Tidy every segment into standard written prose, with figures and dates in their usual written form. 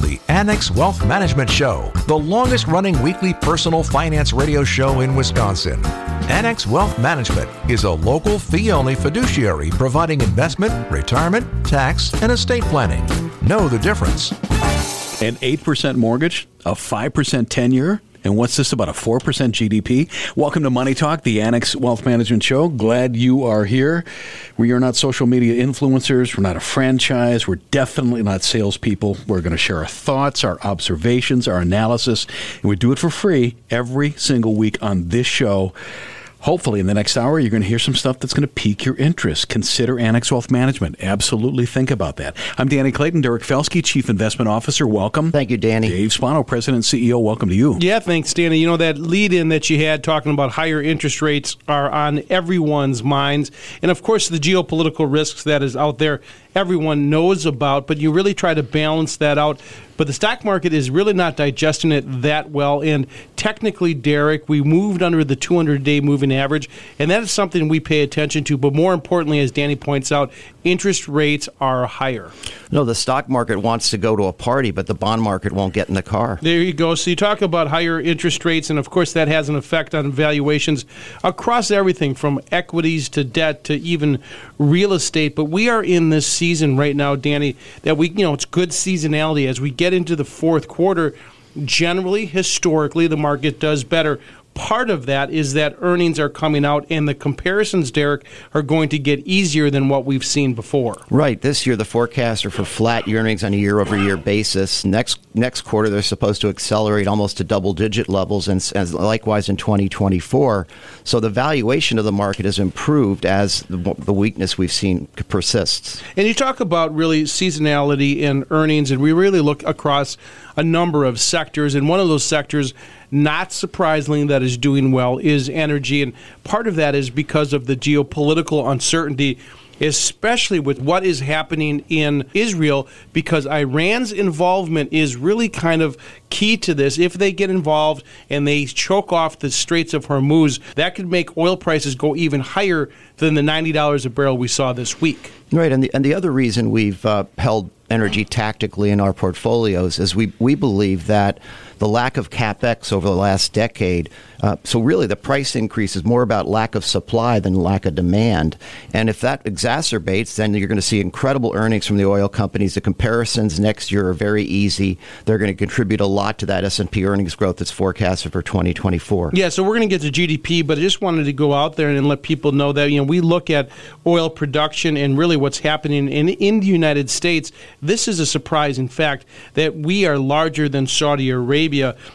the Annex Wealth Management Show, the longest-running weekly personal finance radio show in Wisconsin. Annex Wealth Management is a local fee-only fiduciary providing investment, retirement, tax, and estate planning. Know the difference. An 8% mortgage, a 5% 10-year, and what's this, about a 4% GDP? Welcome to Money Talk, the Annex Wealth Management Show. Glad you are here. We are not social media influencers. We're not a franchise. We're definitely not salespeople. We're going to share our thoughts, our observations, our analysis, and we do it for free every single week on this show. Hopefully, in the next hour, you're going to hear some stuff that's going to pique your interest. Consider Annex Wealth Management. Absolutely think about that. I'm Danny Clayton, Derek Felsky, Chief Investment Officer. Welcome. Thank you, Danny. Dave Spano, President and CEO. Welcome to you. Yeah, thanks, Danny. You know, that lead-in that you had talking about higher interest rates are on everyone's minds. And, of course, the geopolitical risks that is out there, everyone knows about, but you really try to balance that out. But the stock market is really not digesting it that well. And technically, Derek, we moved under the 200-day moving average, and that is something we pay attention to. But more importantly, as Danny points out, interest rates are higher. No, the stock market wants to go to a party, but the bond market won't get in the car. There you go. So you talk about higher interest rates, and of course that has an effect on valuations across everything from equities to debt to even real estate. But we are in this season right now, Danny, that we, you know, it's good seasonality as we get into the fourth quarter. Generally, historically, the market does better. Part of that is that earnings are coming out and the comparisons, Derek, are going to get easier than what we've seen before. Right. This year, the forecasts are for flat earnings on a year-over-year basis. Next quarter, they're supposed to accelerate almost to double-digit levels, and likewise in 2024. So the valuation of the market has improved as the weakness we've seen persists. And you talk about really seasonality in earnings, and we really look across a number of sectors, and one of those sectors, not surprisingly, that is doing well is energy, and part of that is because of the geopolitical uncertainty, especially with what is happening in Israel, because Iran's involvement is really kind of key to this. If they get involved and they choke off the Straits of Hormuz, that could make oil prices go even higher than the $90 a barrel we saw this week. Right, and the other reason we've held energy tactically in our portfolios is we believe that the lack of CapEx over the last decade, so really the price increase is more about lack of supply than lack of demand. And if that exacerbates, then you're going to see incredible earnings from the oil companies. The comparisons next year are very easy. They're going to contribute a lot to that S&P earnings growth that's forecasted for 2024. Yeah, so we're going to get to GDP, but I just wanted to go out there and let people know that, you know, we look at oil production and really what's happening in the United States. This is a surprise, in fact, that we are larger than Saudi Arabia.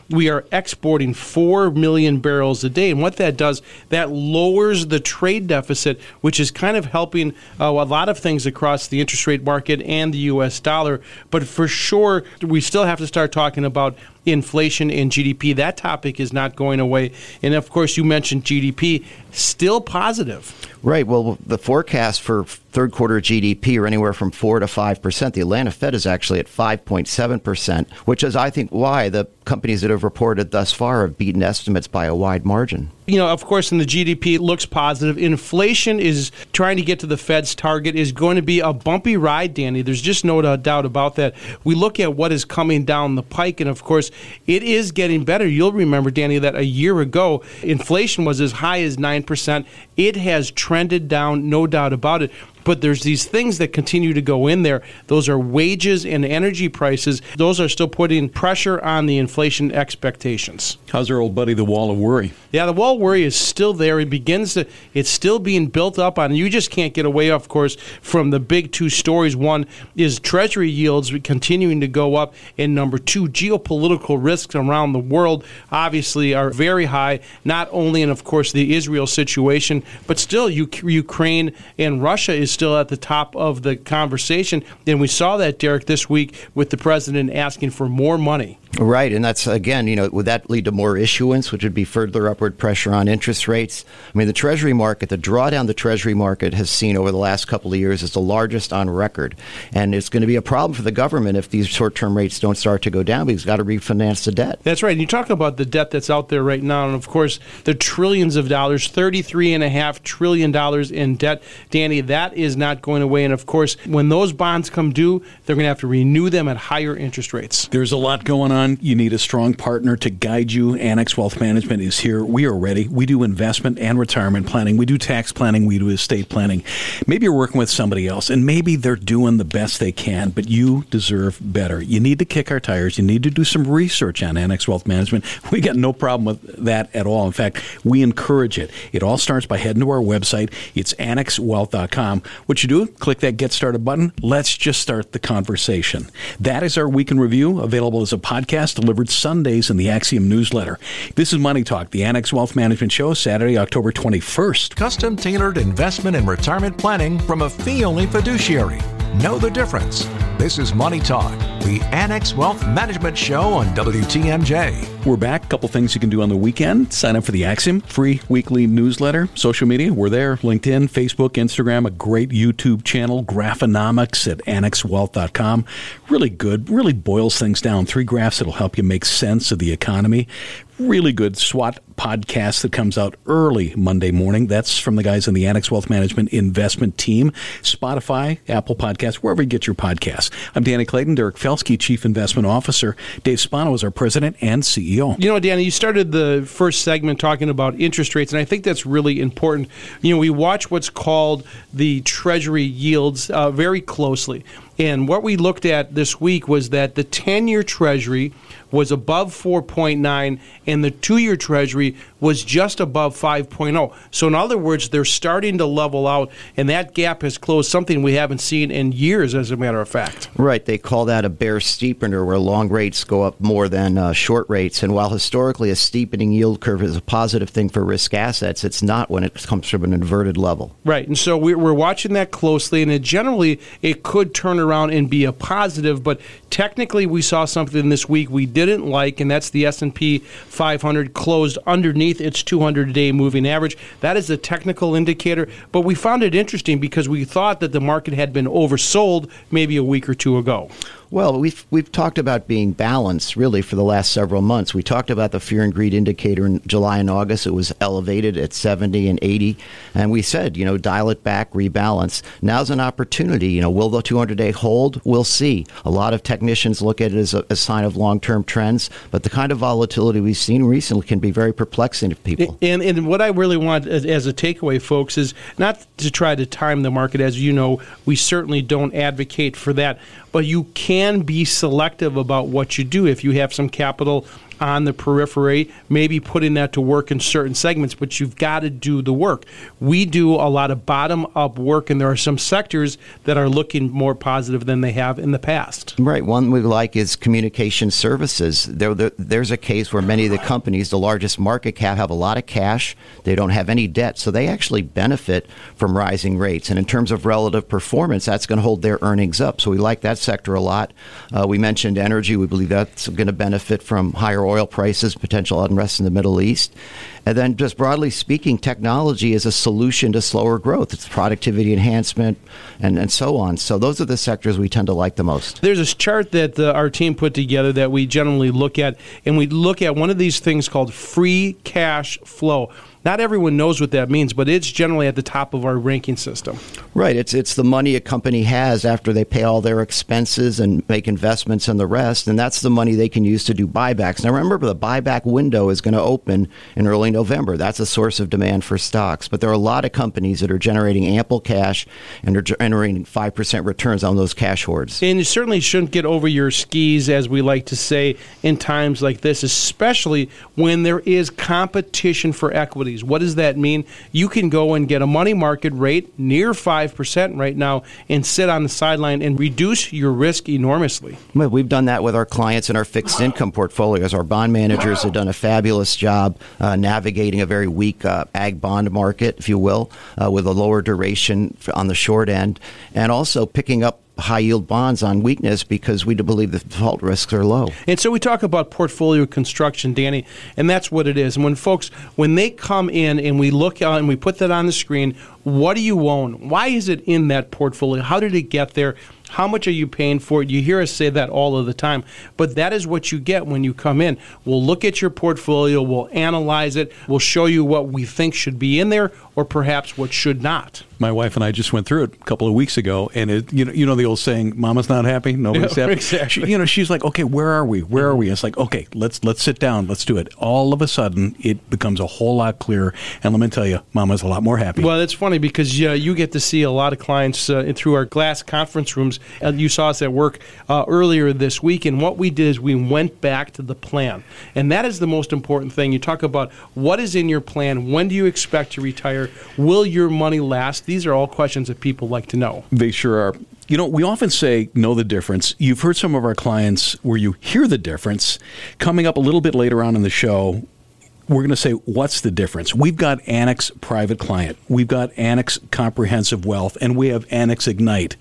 We are exporting 4 million barrels a day. And what that does, that lowers the trade deficit, which is kind of helping a lot of things across the interest rate market and the U.S. dollar. But for sure, we still have to start talking about inflation and GDP. That topic is not going away. And of course, you mentioned GDP, still positive. Right. Well, the forecast for third quarter GDP are anywhere from 4 to 5%. The Atlanta Fed is actually at 5.7%, which is, I think, why the companies that have reported thus far have beaten estimates by a wide margin. You know, of course, in the GDP, it looks positive. Inflation is trying to get to the Fed's target is going to be a bumpy ride, Danny. There's just no doubt about that. We look at what is coming down the pike, and of course, it is getting better. You'll remember, Danny, that a year ago, inflation was as high as 9%. It has trended down, no doubt about it. But there's these things that continue to go in there. Those are wages and energy prices. Those are still putting pressure on the inflation expectations. How's our old buddy, the wall of worry? Yeah, the wall of worry is still there. It's still being built up on. You just can't get away, of course, from the big two stories. One is Treasury yields continuing to go up. And number two, geopolitical risks around the world obviously are very high, not only in, of course, the Israel situation, but still Ukraine and Russia is still at the top of the conversation. And we saw that, Derek, this week with the president asking for more money. Right. And that's, again, you know, would that lead to more issuance, which would be further upward pressure on interest rates? I mean, the Treasury market, the drawdown the Treasury market has seen over the last couple of years is the largest on record. And it's going to be a problem for the government if these short-term rates don't start to go down, because it's got to refinance the debt. That's right. And you talk about the debt that's out there right now. And, of course, the trillions of dollars, $33.5 trillion in debt. Danny, that is not going away. And, of course, when those bonds come due, they're going to have to renew them at higher interest rates. There's a lot going on. You need a strong partner to guide you. Annex Wealth Management is here. We are ready. We do investment and retirement planning. We do tax planning. We do estate planning. Maybe you're working with somebody else, and maybe they're doing the best they can, but you deserve better. You need to kick our tires. You need to do some research on Annex Wealth Management. We got no problem with that at all. In fact, we encourage it. It all starts by heading to our website. It's AnnexWealth.com. What you do, click that Get Started button. Let's just start the conversation. That is our Week in Review, available as a podcast, delivered Sundays in the Axiom newsletter. This is Money Talk, the Annex Wealth Management Show, Saturday, October 21st. Custom-tailored investment and retirement planning from a fee-only fiduciary. Know the difference. This is Money Talk, the Annex Wealth Management Show on WTMJ. We're back. A couple things you can do on the weekend. Sign up for the Axiom free weekly newsletter. Social media, we're there. LinkedIn, Facebook, Instagram, a great YouTube channel, Graphonomics at AnnexWealth.com. Really good, really boils things down. 3 graphs that'll help you make sense of the economy. Really good SWOT podcast that comes out early Monday morning. That's from the guys in the Annex Wealth Management investment team. Spotify, Apple Podcasts, wherever you get your podcasts. I'm Danny Clayton, Derek Felsky, Chief Investment Officer. Dave Spano is our President and CEO. You know, Danny, you started the first segment talking about interest rates, and I think that's really important. You know, we watch what's called the Treasury yields very closely. And what we looked at this week was that the 10-year Treasury was above 4.9, and the 2-year Treasury was just above 5.0. So in other words, they're starting to level out, and that gap has closed, something we haven't seen in years, as a matter of fact. Right. They call that a bear steepener, where long rates go up more than short rates. And while historically a steepening yield curve is a positive thing for risk assets, it's not when it comes from an inverted level. Right. And so we're watching that closely, and it could turn around and be a positive, but technically we saw something this week we didn't like, and that's the S&P 500 closed underneath its 200-day moving average. That is a technical indicator, but we found it interesting because we thought that the market had been oversold maybe a week or two ago. Well, we've talked about being balanced, really, for the last several months. We talked about the fear and greed indicator in July and August. It was elevated at 70 and 80. And we said, you know, dial it back, rebalance. Now's an opportunity. You know, will the 200-day hold? We'll see. A lot of technicians look at it as a sign of long-term trends. But the kind of volatility we've seen recently can be very perplexing to people. And what I really want as a takeaway, folks, is not to try to time the market. As you know, we certainly don't advocate for that. But you can be selective about what you do. If you have some capital on the periphery, maybe putting that to work in certain segments, but you've got to do the work. We do a lot of bottom-up work, and there are some sectors that are looking more positive than they have in the past. Right. One we like is communication services. There's a case where many of the companies, the largest market cap, have a lot of cash. They don't have any debt, so they actually benefit from rising rates. And in terms of relative performance, that's going to hold their earnings up. So we like that sector a lot. We mentioned energy. We believe that's going to benefit from higher oil prices, potential unrest in the Middle East. And then just broadly speaking, technology is a solution to slower growth. It's productivity enhancement and so on. So those are the sectors we tend to like the most. There's this chart that our team put together that we generally look at, and we look at one of these things called free cash flow. Not everyone knows what that means, but it's generally at the top of our ranking system. Right. It's the money a company has after they pay all their expenses and make investments and the rest, and that's the money they can use to do buybacks. Now, remember, the buyback window is going to open in early November. That's a source of demand for stocks. But there are a lot of companies that are generating ample cash and are generating 5% returns on those cash hoards. And you certainly shouldn't get over your skis, as we like to say, in times like this, especially when there is competition for equity. What does that mean? You can go and get a money market rate near 5% right now and sit on the sideline and reduce your risk enormously. Well, we've done that with our clients in our fixed income portfolios. Our bond managers have done a fabulous job navigating a very weak ag bond market, if you will, with a lower duration on the short end, and also picking up high-yield bonds on weakness because we do believe the default risks are low. And so we talk about portfolio construction, Danny, and that's what it is. And when folks, when they come in and we look out and we put that on the screen, what do you own? Why is it in that portfolio? How did it get there? How much are you paying for it? You hear us say that all of the time, but that is what you get when you come in. We'll look at your portfolio, we'll analyze it, we'll show you what we think should be in there or perhaps what should not. My wife and I just went through it a couple of weeks ago, and it, you know the old saying, "Mama's not happy, nobody's happy." Exactly. She's like, "Okay, where are we? Where are we?" It's like, "Okay, let's sit down, let's do it." All of a sudden, it becomes a whole lot clearer, and let me tell you, Mama's a lot more happy. Well, it's funny because you get to see a lot of clients through our glass conference rooms. You saw us at work earlier this week, and what we did is we went back to the plan. And that is the most important thing. You talk about what is in your plan, when do you expect to retire, will your money last? These are all questions that people like to know. They sure are. You know, we often say, know the difference. You've heard some of our clients where you hear the difference. Coming up a little bit later on in the show, we're going to say, what's the difference? We've got Annex Private Client. We've got Annex Comprehensive Wealth, and we have Annex Ignite.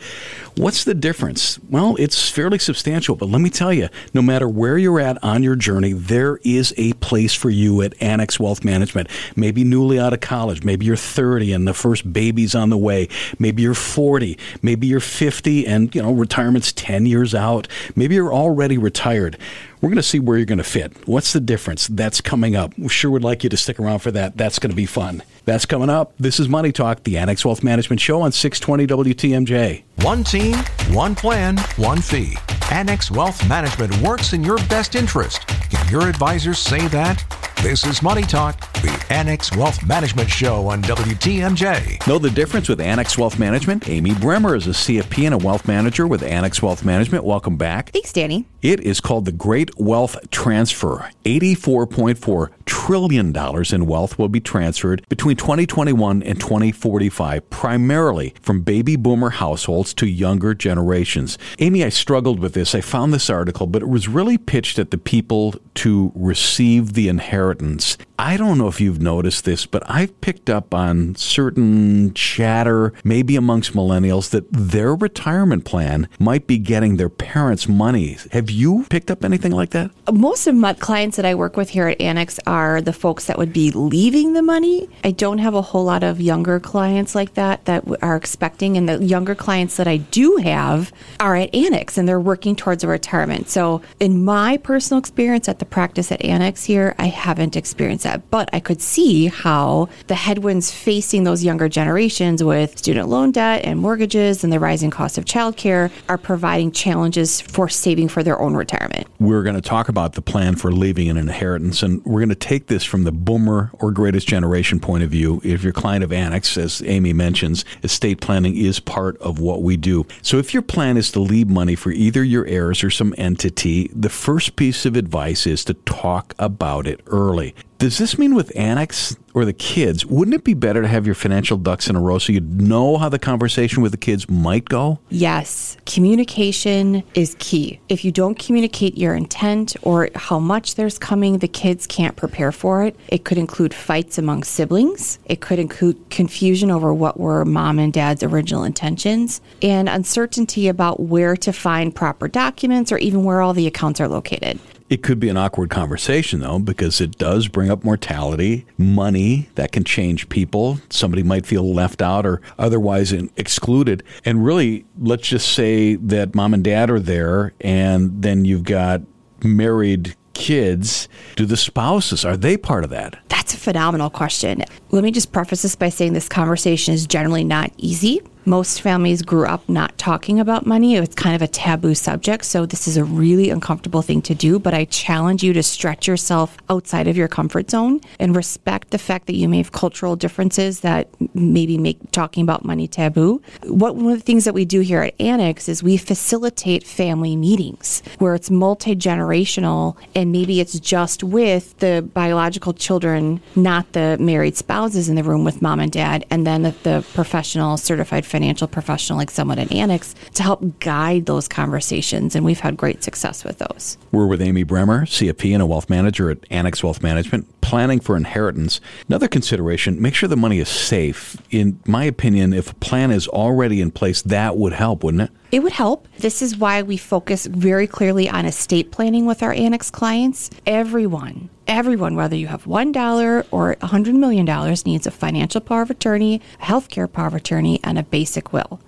What's the difference? Well, it's fairly substantial, but let me tell you, no matter where you're at on your journey, there is a place for you at Annex Wealth Management. Maybe newly out of college. Maybe you're 30 and the first baby's on the way. Maybe you're 40. Maybe you're 50 and, retirement's 10 years out. Maybe you're already retired. We're going to see where you're going to fit. What's the difference? That's coming up. We sure would like you to stick around for that. That's going to be fun. That's coming up. This is Money Talk, the Annex Wealth Management Show on 620 WTMJ. One team, one plan, one fee. Annex Wealth Management works in your best interest. Can your advisors say that? This is Money Talk, the Annex Wealth Management Show on WTMJ. Know the difference with Annex Wealth Management? Amy Bremer is a CFP and a wealth manager with Annex Wealth Management. Welcome back. Thanks, Danny. It is called the Great Wealth Transfer. $84.4 trillion in wealth will be transferred between 2021 and 2045, primarily from baby boomer households to younger generations. Amy, I struggled with this. I found this article, but it was really pitched at the people to receive the inheritance. I don't know if you've noticed this, but I've picked up on certain chatter, maybe amongst millennials, that their retirement plan might be getting their parents' money. Have you picked up anything like that? Most of my clients that I work with here at Annex are the folks that would be leaving the money. I don't have a whole lot of younger clients like that are expecting, and the younger clients that I do have are at Annex, and they're working towards a retirement. So in my personal experience at the practice at Annex here, I haven't experienced that, but I could see how the headwinds facing those younger generations with student loan debt and mortgages and the rising cost of childcare are providing challenges for saving for their own retirement. We're going to talk about the plan for leaving an inheritance, and we're going to take this from the boomer or greatest generation point of view. If you're a client of Annex, as Amy mentions, estate planning is part of what we do. So if your plan is to leave money for either your heirs or some entity, the first piece of advice is to talk about it early. Does this mean with Annex or the kids, wouldn't it be better to have your financial ducks in a row so you'd know how the conversation with the kids might go? Yes. Communication is key. If you don't communicate your intent or how much there's coming, the kids can't prepare for it. It could include fights among siblings. It could include confusion over what were mom and dad's original intentions and uncertainty about where to find proper documents or even where all the accounts are located. It could be an awkward conversation, though, because it does bring up mortality, money that can change people. Somebody might feel left out or otherwise excluded. And really, let's just say that mom and dad are there, and then you've got married kids. Do the spouses, are they part of that? That's a phenomenal question. Let me just preface this by saying this conversation is generally not easy. Most families grew up not talking about money. It's kind of a taboo subject, so this is a really uncomfortable thing to do, but I challenge you to stretch yourself outside of your comfort zone and respect the fact that you may have cultural differences that maybe make talking about money taboo. One of the things that we do here at Annex is we facilitate family meetings where it's multi-generational, and maybe it's just with the biological children, not the married spouses in the room with mom and dad, and then the professional certified financial professional like someone at Annex to help guide those conversations, and we've had great success with those. We're with Amy Bremer, CFP and a wealth manager at Annex Wealth Management. planning for inheritance. Another consideration, make sure the money is safe. In my opinion, if a plan is already in place, that would help, wouldn't it? It would help. This is why we focus very clearly on estate planning with our Annex clients. Everyone, whether you have $1 or $100 million, needs a financial power of attorney, a healthcare power of attorney, and a basic will.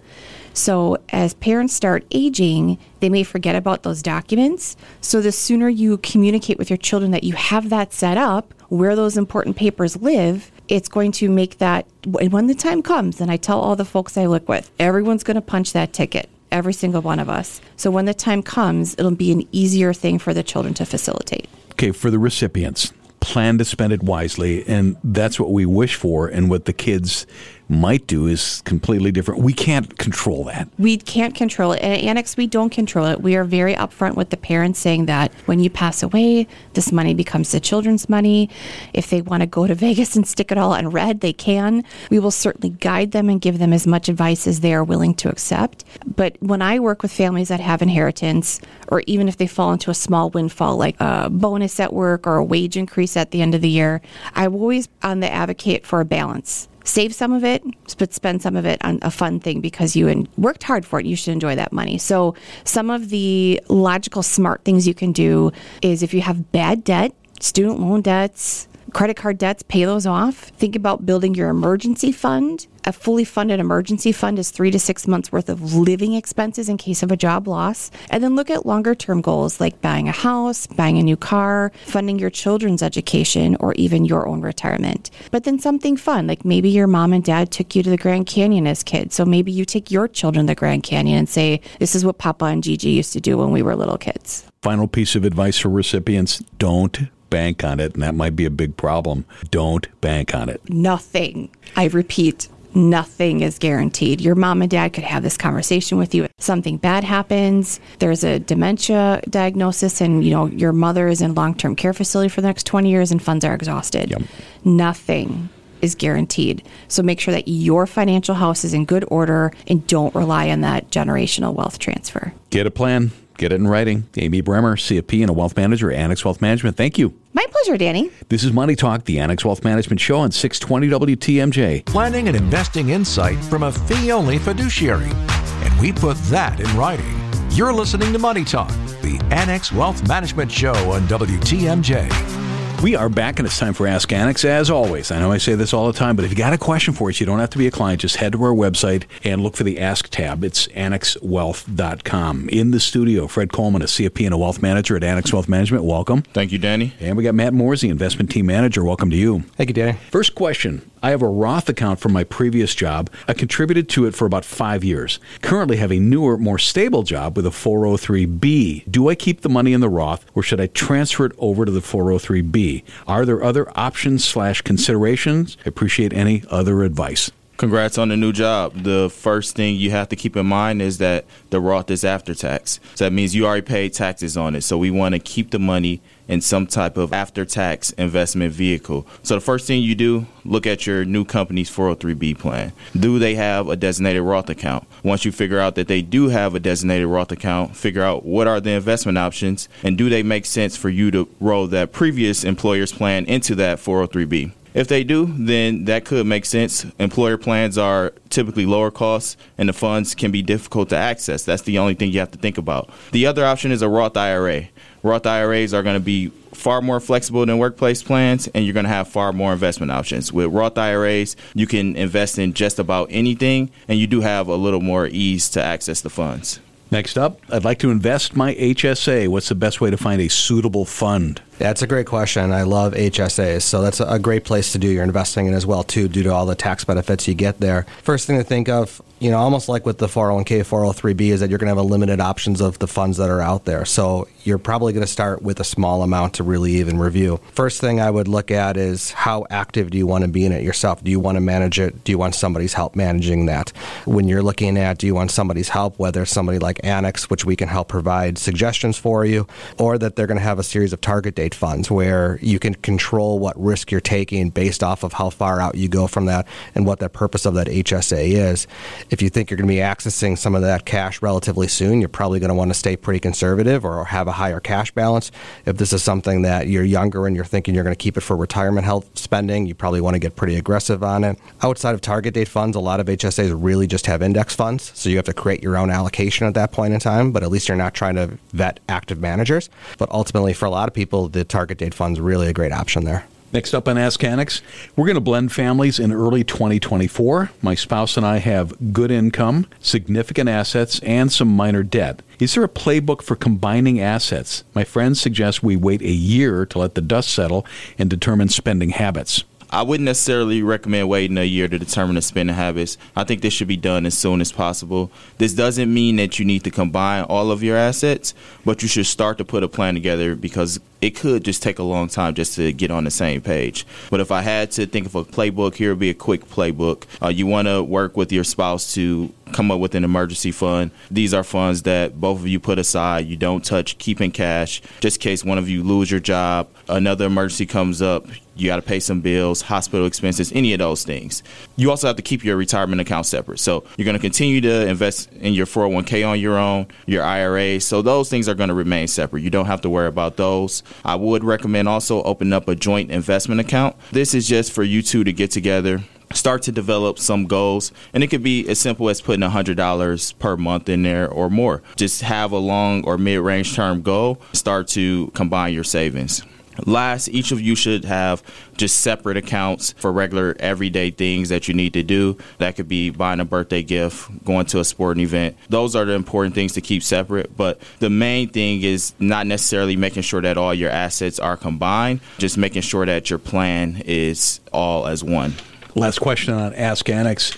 So as parents start aging, they may forget about those documents. So the sooner you communicate with your children that you have that set up, where those important papers live, it's going to make that, when the time comes, and I tell all the folks I work with, everyone's going to punch that ticket. Every single one of us. So when the time comes, it'll be an easier thing for the children to facilitate. Okay, for the recipients, plan to spend it wisely. And that's what we wish for. And what the kids might do is completely different. We can't control that. We can't control it. And at Annex, we don't control it. We are very upfront with the parents saying that when you pass away, this money becomes the children's money. If they want to go to Vegas and stick it all on red, they can. We will certainly guide them and give them as much advice as they are willing to accept. But when I work with families that have inheritance, or even if they fall into a small windfall, like a bonus at work or a wage increase at the end of the year, I'm always on the advocate for a balance. Save some of it, but spend some of it on a fun thing because you worked hard for it. You should enjoy that money. So some of the logical, smart things you can do is if you have bad debt, student loan debts, credit card debts, pay those off. Think about building your emergency fund. A fully funded emergency fund is 3 to 6 months worth of living expenses in case of a job loss. And then look at longer term goals like buying a house, buying a new car, funding your children's education, or even your own retirement. But then something fun, like maybe your mom and dad took you to the Grand Canyon as kids. So maybe you take your children to the Grand Canyon and say, this is what Papa and Gigi used to do when we were little kids. Final piece of advice for recipients, don't bank on it, and that might be a big problem. Don't bank on it. Nothing. I repeat, nothing is guaranteed. Your mom and dad could have this conversation with you. Something bad happens. There's a dementia diagnosis, and your mother is in long-term care facility for the next 20 years, and funds are exhausted. Yep. Nothing is guaranteed. So make sure that your financial house is in good order, and don't rely on that generational wealth transfer. Get a plan. Get it in writing. Amy Bremer, CFP and a wealth manager at Annex Wealth Management. Thank you. My pleasure, Danny. This is Money Talk, the Annex Wealth Management Show on 620 WTMJ. Planning and investing insight from a fee-only fiduciary. And we put that in writing. You're listening to Money Talk, the Annex Wealth Management Show on WTMJ. We are back, and it's time for Ask Annex, as always. I know I say this all the time, but if you got a question for us, you don't have to be a client. Just head to our website and look for the Ask tab. It's AnnexWealth.com. In the studio, Fred Coleman, a CFP and a wealth manager at Annex Wealth Management. Welcome. Thank you, Danny. And we got Matt Moore, the investment team manager. Welcome to you. Thank you, Danny. First question. I have a Roth account from my previous job. I contributed to it for about 5 years. Currently have a newer, more stable job with a 403B. Do I keep the money in the Roth, or should I transfer it over to the 403B? Are there other options/considerations? I appreciate any other advice. Congrats on the new job. The first thing you have to keep in mind is that the Roth is after tax. So that means you already paid taxes on it. So we want to keep the money in some type of after-tax investment vehicle. So the first thing you do, look at your new company's 403B plan. Do they have a designated Roth account? Once you figure out that they do have a designated Roth account, figure out what are the investment options and do they make sense for you to roll that previous employer's plan into that 403B. If they do, then that could make sense. Employer plans are typically lower costs, and the funds can be difficult to access. That's the only thing you have to think about. The other option is a Roth IRA. Roth IRAs are going to be far more flexible than workplace plans, and you're going to have far more investment options. With Roth IRAs, you can invest in just about anything, and you do have a little more ease to access the funds. Next up, I'd like to invest my HSA. What's the best way to find a suitable fund? That's a great question. I love HSAs. So that's a great place to do your investing in as well, too, due to all the tax benefits you get there. First thing to think of, almost like with the 401k, 403b, is that you're going to have a limited options of the funds that are out there. So you're probably going to start with a small amount to really even review. First thing I would look at is how active do you want to be in it yourself? Do you want to manage it? Do you want somebody's help managing that? When you're looking at, do you want somebody's help, whether somebody like Annex, which we can help provide suggestions for you, or that they're going to have a series of target dates estate funds, where you can control what risk you're taking based off of how far out you go from that and what the purpose of that HSA is. If you think you're going to be accessing some of that cash relatively soon, you're probably going to want to stay pretty conservative or have a higher cash balance. If this is something that you're younger and you're thinking you're going to keep it for retirement health spending, you probably want to get pretty aggressive on it. Outside of target date funds, a lot of HSAs really just have index funds, so you have to create your own allocation at that point in time, but at least you're not trying to vet active managers. But ultimately, for a lot of people, the target date fund's really a great option there. Next up on Ask Annex, we're going to blend families in early 2024. My spouse and I have good income, significant assets, and some minor debt. Is there a playbook for combining assets? My friends suggest we wait a year to let the dust settle and determine spending habits. I wouldn't necessarily recommend waiting a year to determine the spending habits. I think this should be done as soon as possible. This doesn't mean that you need to combine all of your assets, but you should start to put a plan together, because it could just take a long time just to get on the same page. But if I had to think of a playbook, here would be a quick playbook. You want to work with your spouse to come up with an emergency fund. These are funds that both of you put aside. You don't touch, keep in cash, just in case one of you lose your job, another emergency comes up, you got to pay some bills, hospital expenses, any of those things. You also have to keep your retirement account separate. So you're going to continue to invest in your 401k on your own, your IRA. So those things are going to remain separate. You don't have to worry about those. I would recommend also open up a joint investment account. This is just for you two to get together, start to develop some goals, and it could be as simple as putting $100 per month in there or more. Just have a long or mid-range term goal. Start to combine your savings. Last, each of you should have just separate accounts for regular everyday things that you need to do. That could be buying a birthday gift, going to a sporting event. Those are the important things to keep separate. But the main thing is not necessarily making sure that all your assets are combined, just making sure that your plan is all as one. Last question on Ask Annex.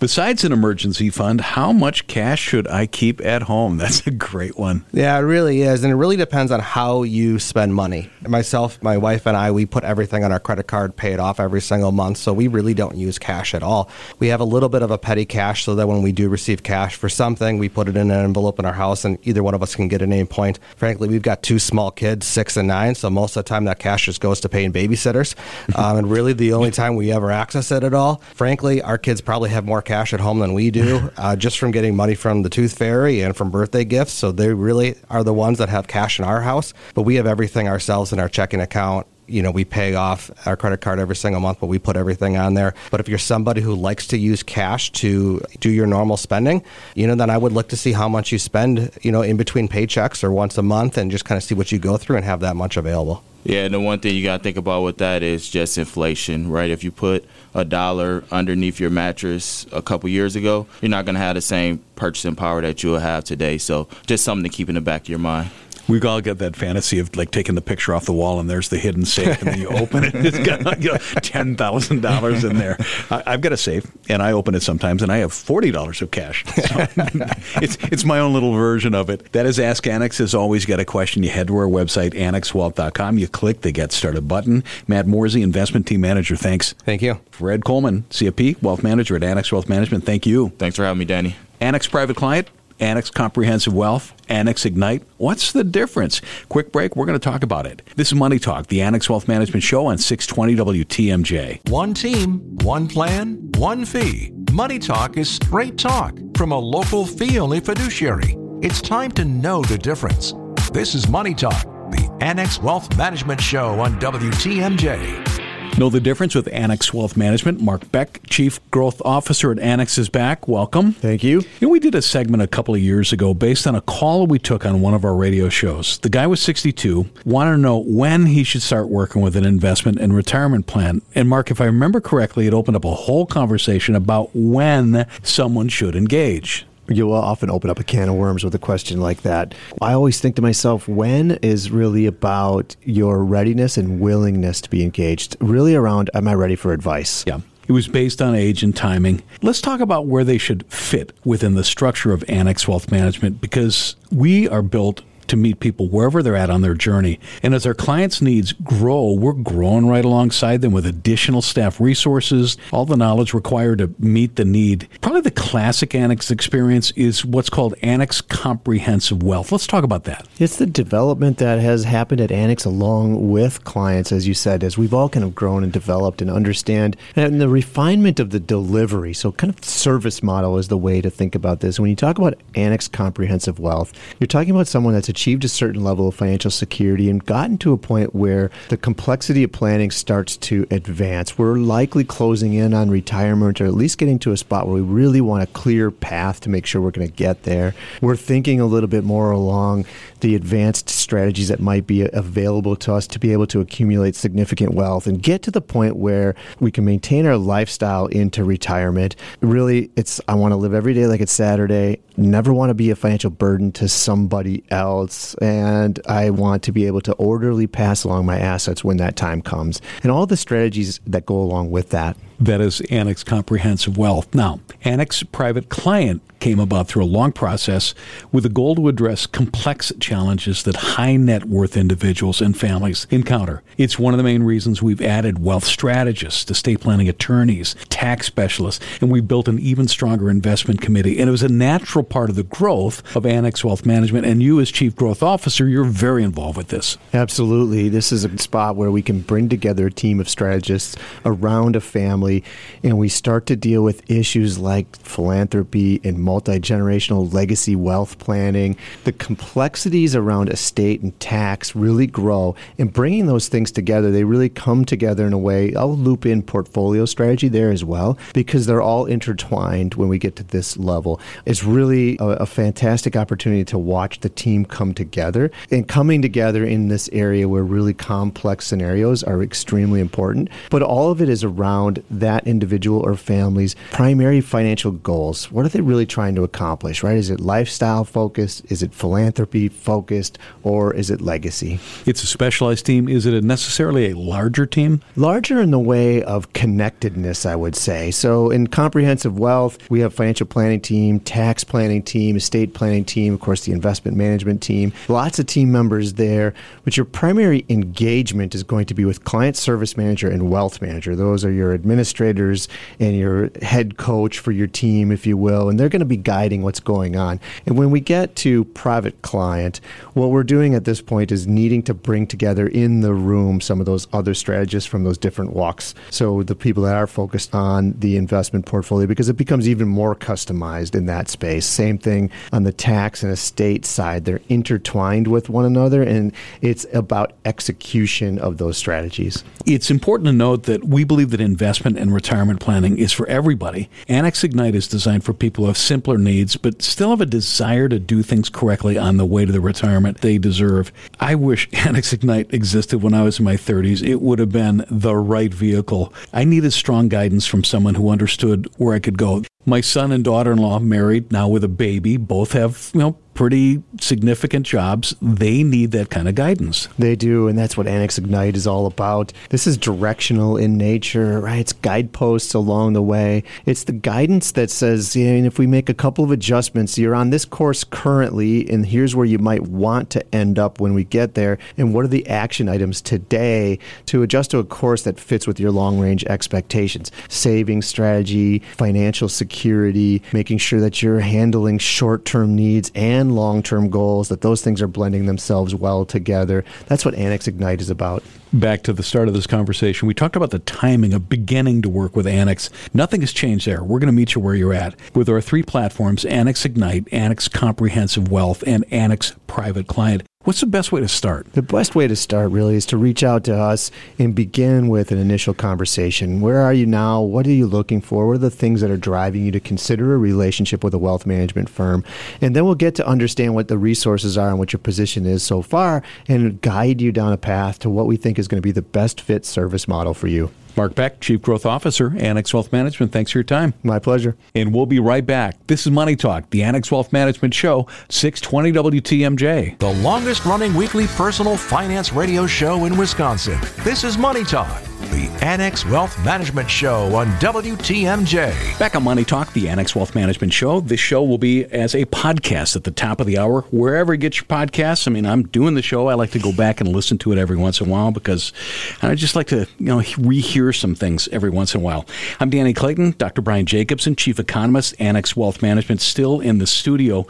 Besides an emergency fund, how much cash should I keep at home? That's a great one. Yeah, it really is. And it really depends on how you spend money. Myself, my wife, and I, we put everything on our credit card, pay it off every single month. So we really don't use cash at all. We have a little bit of a petty cash so that when we do receive cash for something, we put it in an envelope in our house and either one of us can get it at any point. Frankly, we've got two small kids, 6 and 9. So most of the time that cash just goes to paying babysitters. And really the only time we ever access it at all, frankly, our kids probably have more cash at home than we do, just from getting money from the tooth fairy and from birthday gifts. So they really are the ones that have cash in our house, but we have everything ourselves in our checking account. You know, we pay off our credit card every single month, but we put everything on there. But if you're somebody who likes to use cash to do your normal spending, you know, then I would look to see how much you spend, you know, in between paychecks or once a month, and just kind of see what you go through and have that much available. Yeah, and the one thing you got to think about with that is just inflation, right? If you put $1 underneath your mattress a couple years ago, you're not going to have the same purchasing power that you'll have today. So just something to keep in the back of your mind. We've all got that fantasy of like taking the picture off the wall and there's the hidden safe, and then you open it and it's got, you know, $10,000 in there. I've got a safe and I open it sometimes and I have $40 of cash. So it's my own little version of it. That is Ask Annex. As always, got a question, you head to our website, AnnexWealth.com. You click the Get Started button. Matt Moore, Investment Team Manager. Thanks. Thank you. Fred Coleman, CFP, Wealth Manager at Annex Wealth Management. Thank you. Thanks for having me, Danny. Annex Private Client, Annex Comprehensive Wealth, Annex Ignite. What's the difference? Quick break. We're going to talk about it. This is Money Talk, the Annex Wealth Management Show on 620 WTMJ. One team, one plan, one fee. Money Talk is straight talk from a local fee-only fiduciary. It's time to know the difference. This is Money Talk, the Annex Wealth Management Show on WTMJ. Know the difference with Annex Wealth Management. Mark Beck, Chief Growth Officer at Annex, is back. Welcome. Thank you. You know, we did a segment a couple of years ago based on a call we took on one of our radio shows. The guy was 62, wanted to know when he should start working with an investment and retirement plan. And Mark, if I remember correctly, it opened up a whole conversation about when someone should engage. You'll often open up a can of worms with a question like that. I always think to myself, when is really about your readiness and willingness to be engaged. Really around, am I ready for advice? Yeah. It was based on age and timing. Let's talk about where they should fit within the structure of Annex Wealth Management, because we are built to meet people wherever they're at on their journey. And as our clients' needs grow, we're growing right alongside them with additional staff resources, all the knowledge required to meet the need. Probably the classic Annex experience is what's called Annex Comprehensive Wealth. Let's talk about that. It's the development that has happened at Annex along with clients, as you said, as we've all kind of grown and developed and understand, and the refinement of the delivery. So kind of service model is the way to think about this. When you talk about Annex Comprehensive Wealth, you're talking about someone that's achieved a certain level of financial security and gotten to a point where the complexity of planning starts to advance. We're likely closing in on retirement, or at least getting to a spot where we really want a clear path to make sure we're going to get there. We're thinking a little bit more along the advanced strategies that might be available to us to be able to accumulate significant wealth and get to the point where we can maintain our lifestyle into retirement. Really, it's I want to live every day like it's Saturday, never want to be a financial burden to somebody else, and I want to be able to orderly pass along my assets when that time comes, and all the strategies that go along with that. That is Annex Comprehensive Wealth. Now, Annex Private Client came about through a long process with a goal to address complex challenges that high net worth individuals and families encounter. It's one of the main reasons we've added wealth strategists, estate planning attorneys, tax specialists, and we built an even stronger investment committee. And it was a natural part of the growth of Annex Wealth Management. And you as Chief Growth Officer, you're very involved with this. Absolutely. This is a spot where we can bring together a team of strategists around a family, and we start to deal with issues like philanthropy and multi-generational legacy wealth planning. The complexities around estate and tax really grow, and bringing those things together, they really come together in a way. I'll loop in portfolio strategy there as well, because they're all intertwined when we get to this level. It's really a fantastic opportunity to watch the team come together, and coming together in this area where really complex scenarios are extremely important. But all of it is around that individual or family's primary financial goals. What are they really trying to accomplish, right? Is it lifestyle focused? Is it philanthropy focused? Or is it legacy? It's a specialized team. Is it necessarily a larger team? Larger in the way of connectedness, I would say. So in Comprehensive Wealth, we have financial planning team, tax planning team, estate planning team, of course, the investment management team, lots of team members there, but your primary engagement is going to be with client service manager and wealth manager. Those are your administrators and your head coach for your team, if you will, and they're going to be guiding what's going on. And when we get to private client, what we're doing at this point is needing to bring together in the room some of those other strategists from those different walks. So the people that are focused on the investment portfolio, because it becomes even more customized in that space. Same thing on the tax and estate side. They're intertwined with one another, and it's about execution of those strategies. It's important to note that we believe that investment and retirement planning is for everybody. Annex Ignite is designed for people who have simpler needs, but still have a desire to do things correctly on the way to the retirement they deserve. I wish Annex Ignite existed when I was in my 30s. It would have been the right vehicle. I needed strong guidance from someone who understood where I could go. My son and daughter-in-law married, now with a baby, both have, pretty significant jobs. They need that kind of guidance. They do, and that's what Annex Ignite is all about. This is directional in nature, right? It's guideposts along the way. It's the guidance that says, if we make a couple of adjustments, you're on this course currently, and here's where you might want to end up when we get there, and what are the action items today to adjust to a course that fits with your long-range expectations. Saving strategy, financial security, making sure that you're handling short-term needs and long-term goals, that those things are blending themselves well together. That's what Annex Ignite is about. Back to the start of this conversation, we talked about the timing of beginning to work with Annex. Nothing has changed there. We're going to meet you where you're at. With our three platforms, Annex Ignite, Annex Comprehensive Wealth, and Annex Private Client, what's the best way to start? The best way to start really is to reach out to us and begin with an initial conversation. Where are you now? What are you looking for? What are the things that are driving you to consider a relationship with a wealth management firm? And then we'll get to understand what the resources are and what your position is so far, and guide you down a path to what we think is going to be the best fit service model for you. Mark Beck, Chief Growth Officer, Annex Wealth Management. Thanks for your time. My pleasure. And we'll be right back. This is Money Talk, the Annex Wealth Management Show, 620 WTMJ. The longest running weekly personal finance radio show in Wisconsin. This is Money Talk. The Annex Wealth Management Show on WTMJ. Back on Money Talk, the Annex Wealth Management Show. This show will be as a podcast at the top of the hour, wherever you get your podcasts. I mean, I'm doing the show. I like to go back and listen to it every once in a while because I just like to, rehear some things every once in a while. I'm Danny Clayton, Dr. Brian Jacobson, Chief Economist, Annex Wealth Management, still in the studio.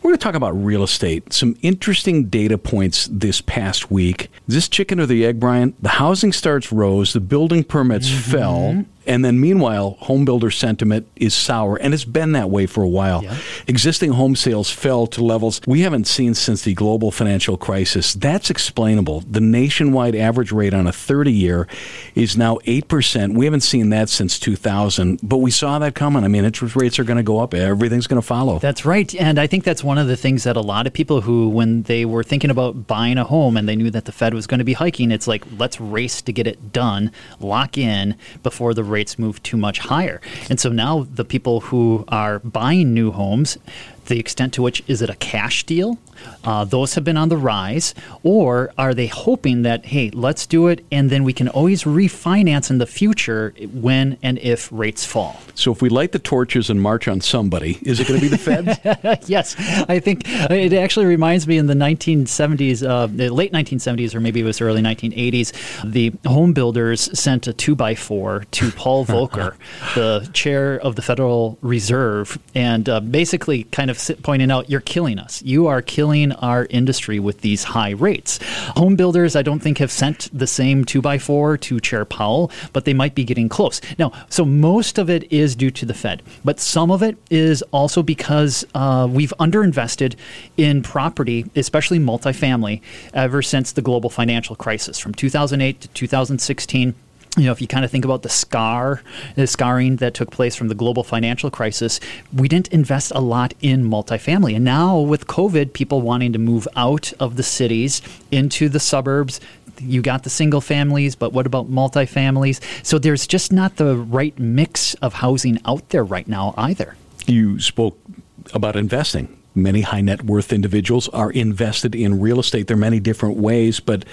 We're going to talk about real estate. Some interesting data points this past week. Is this chicken or the egg, Brian? The housing starts rose, the building permits fell, and then meanwhile, home builder sentiment is sour, and it's been that way for a while. Yep. Existing home sales fell to levels we haven't seen since the global financial crisis. That's explainable. The nationwide average rate on a 30-year is now 8%. We haven't seen that since 2000, but we saw that coming. I mean, interest rates are going to go up. Everything's going to follow. That's right, and I think that's one of the things that a lot of people who, when they were thinking about buying a home and they knew that the Fed was going to be hiking, it's like, let's race to get it done, lock in before the rates move too much higher. And so now the people who are buying new homes, the extent to which is it a cash deal? Those have been on the rise. Or are they hoping that, hey, let's do it, and then we can always refinance in the future when and if rates fall? So if we light the torches and march on somebody, is it going to be the Fed? Yes. I think it actually reminds me in the 1970s, the late 1970s, or maybe it was early 1980s, the home builders sent a 2x4 to Paul Volcker, the chair of the Federal Reserve, and basically kind of pointing out, you're killing us. You are killing our industry with these high rates. Home builders, I don't think, have sent the same 2x4 to Chair Powell, but they might be getting close. Now, so most of it is due to the Fed, but some of it is also because we've underinvested in property, especially multifamily, ever since the global financial crisis from 2008 to 2016. You know, if you kind of think about the scarring that took place from the global financial crisis, we didn't invest a lot in multifamily. And now with COVID, people wanting to move out of the cities into the suburbs, you got the single families, but what about multifamilies? So there's just not the right mix of housing out there right now either. You spoke about investing. Many high net worth individuals are invested in real estate. There are many different ways, but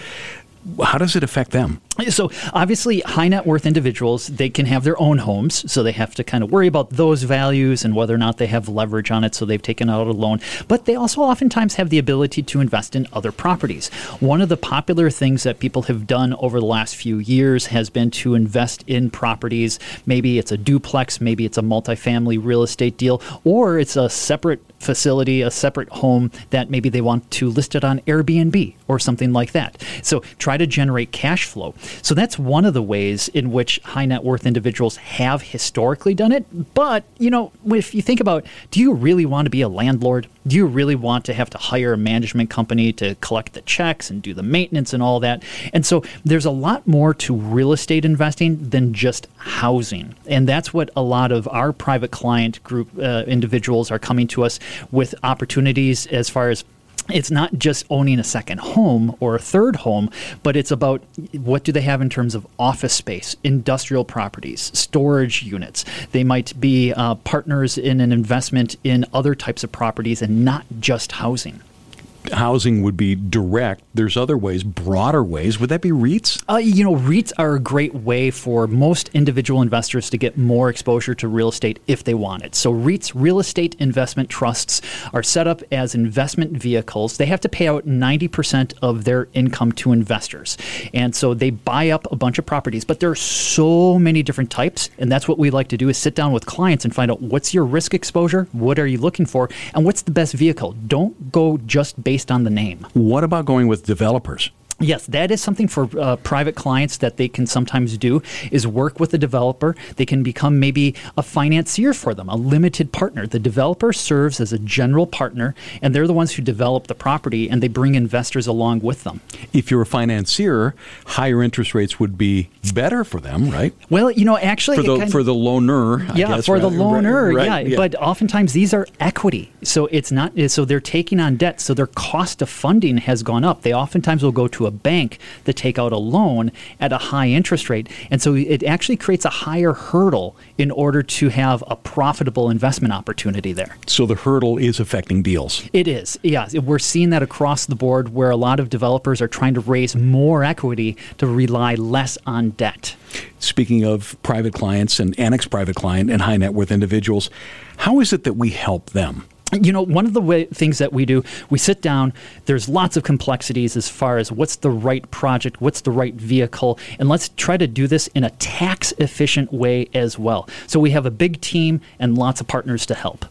how does it affect them? So obviously, high net worth individuals, they can have their own homes, so they have to kind of worry about those values and whether or not they have leverage on it, so they've taken out a loan. But they also oftentimes have the ability to invest in other properties. One of the popular things that people have done over the last few years has been to invest in properties. Maybe it's a duplex, maybe it's a multifamily real estate deal, or it's a separate facility, a separate home that maybe they want to list it on Airbnb or something like that. So try to generate cash flow. So that's one of the ways in which high net worth individuals have historically done it. But, if you think about, do you really want to be a landlord? Do you really want to have to hire a management company to collect the checks and do the maintenance and all that? And so there's a lot more to real estate investing than just housing. And that's what a lot of our private client group individuals are coming to us with opportunities as far as. It's not just owning a second home or a third home, but it's about what do they have in terms of office space, industrial properties, storage units. They might be partners in an investment in other types of properties and not just housing. Housing would be direct. There's other ways, broader ways. Would that be REITs? REITs are a great way for most individual investors to get more exposure to real estate if they want it. So REITs, real estate investment trusts, are set up as investment vehicles. They have to pay out 90% of their income to investors. And so they buy up a bunch of properties, but there are so many different types. And that's what we like to do is sit down with clients and find out what's your risk exposure, what are you looking for, and what's the best vehicle. Don't go just based on the name. What about going with developers? Yes, that is something for private clients that they can sometimes do is work with a developer. They can become maybe a financier for them, a limited partner. The developer serves as a general partner, and they're the ones who develop the property, and they bring investors along with them. If you're a financier, higher interest rates would be better for them, right? Well, actually... For the loaner, I guess. But oftentimes these are equity. So they're taking on debt, so their cost of funding has gone up. They oftentimes will go to to a bank to take out a loan at a high interest rate. And so it actually creates a higher hurdle in order to have a profitable investment opportunity there. So the hurdle is affecting deals. It is, yeah. We're seeing that across the board where a lot of developers are trying to raise more equity to rely less on debt. Speaking of private clients and Annex private client and high net worth individuals, how is it that we help them? You know, one of the things that we do, we sit down, there's lots of complexities as far as what's the right project, what's the right vehicle, and let's try to do this in a tax efficient way as well. So we have a big team and lots of partners to help.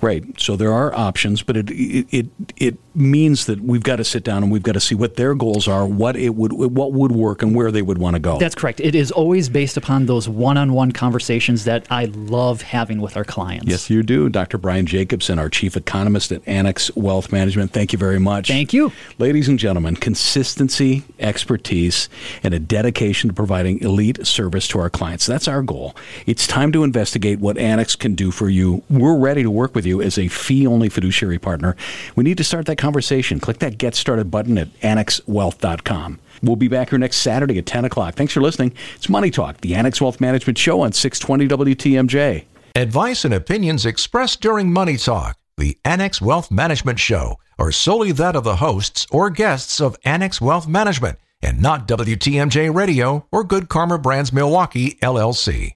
Right. So there are options, but it means that we've got to sit down and we've got to see what their goals are, what would work, and where they would want to go. That's correct. It is always based upon those one-on-one conversations that I love having with our clients. Yes, you do. Dr. Brian Jacobson, our chief economist at Annex Wealth Management. Thank you very much. Thank you. Ladies and gentlemen, consistency, expertise, and a dedication to providing elite service to our clients. That's our goal. It's time to investigate what Annex can do for you. We're ready to work with you as a fee-only fiduciary partner. We need to start that conversation. Click that Get Started button at AnnexWealth.com. We'll be back here next Saturday at 10 o'clock. Thanks for listening. It's Money Talk, the Annex Wealth Management Show on 620 WTMJ. Advice and opinions expressed during Money Talk, the Annex Wealth Management Show, are solely that of the hosts or guests of Annex Wealth Management and not WTMJ Radio or Good Karma Brands Milwaukee, LLC.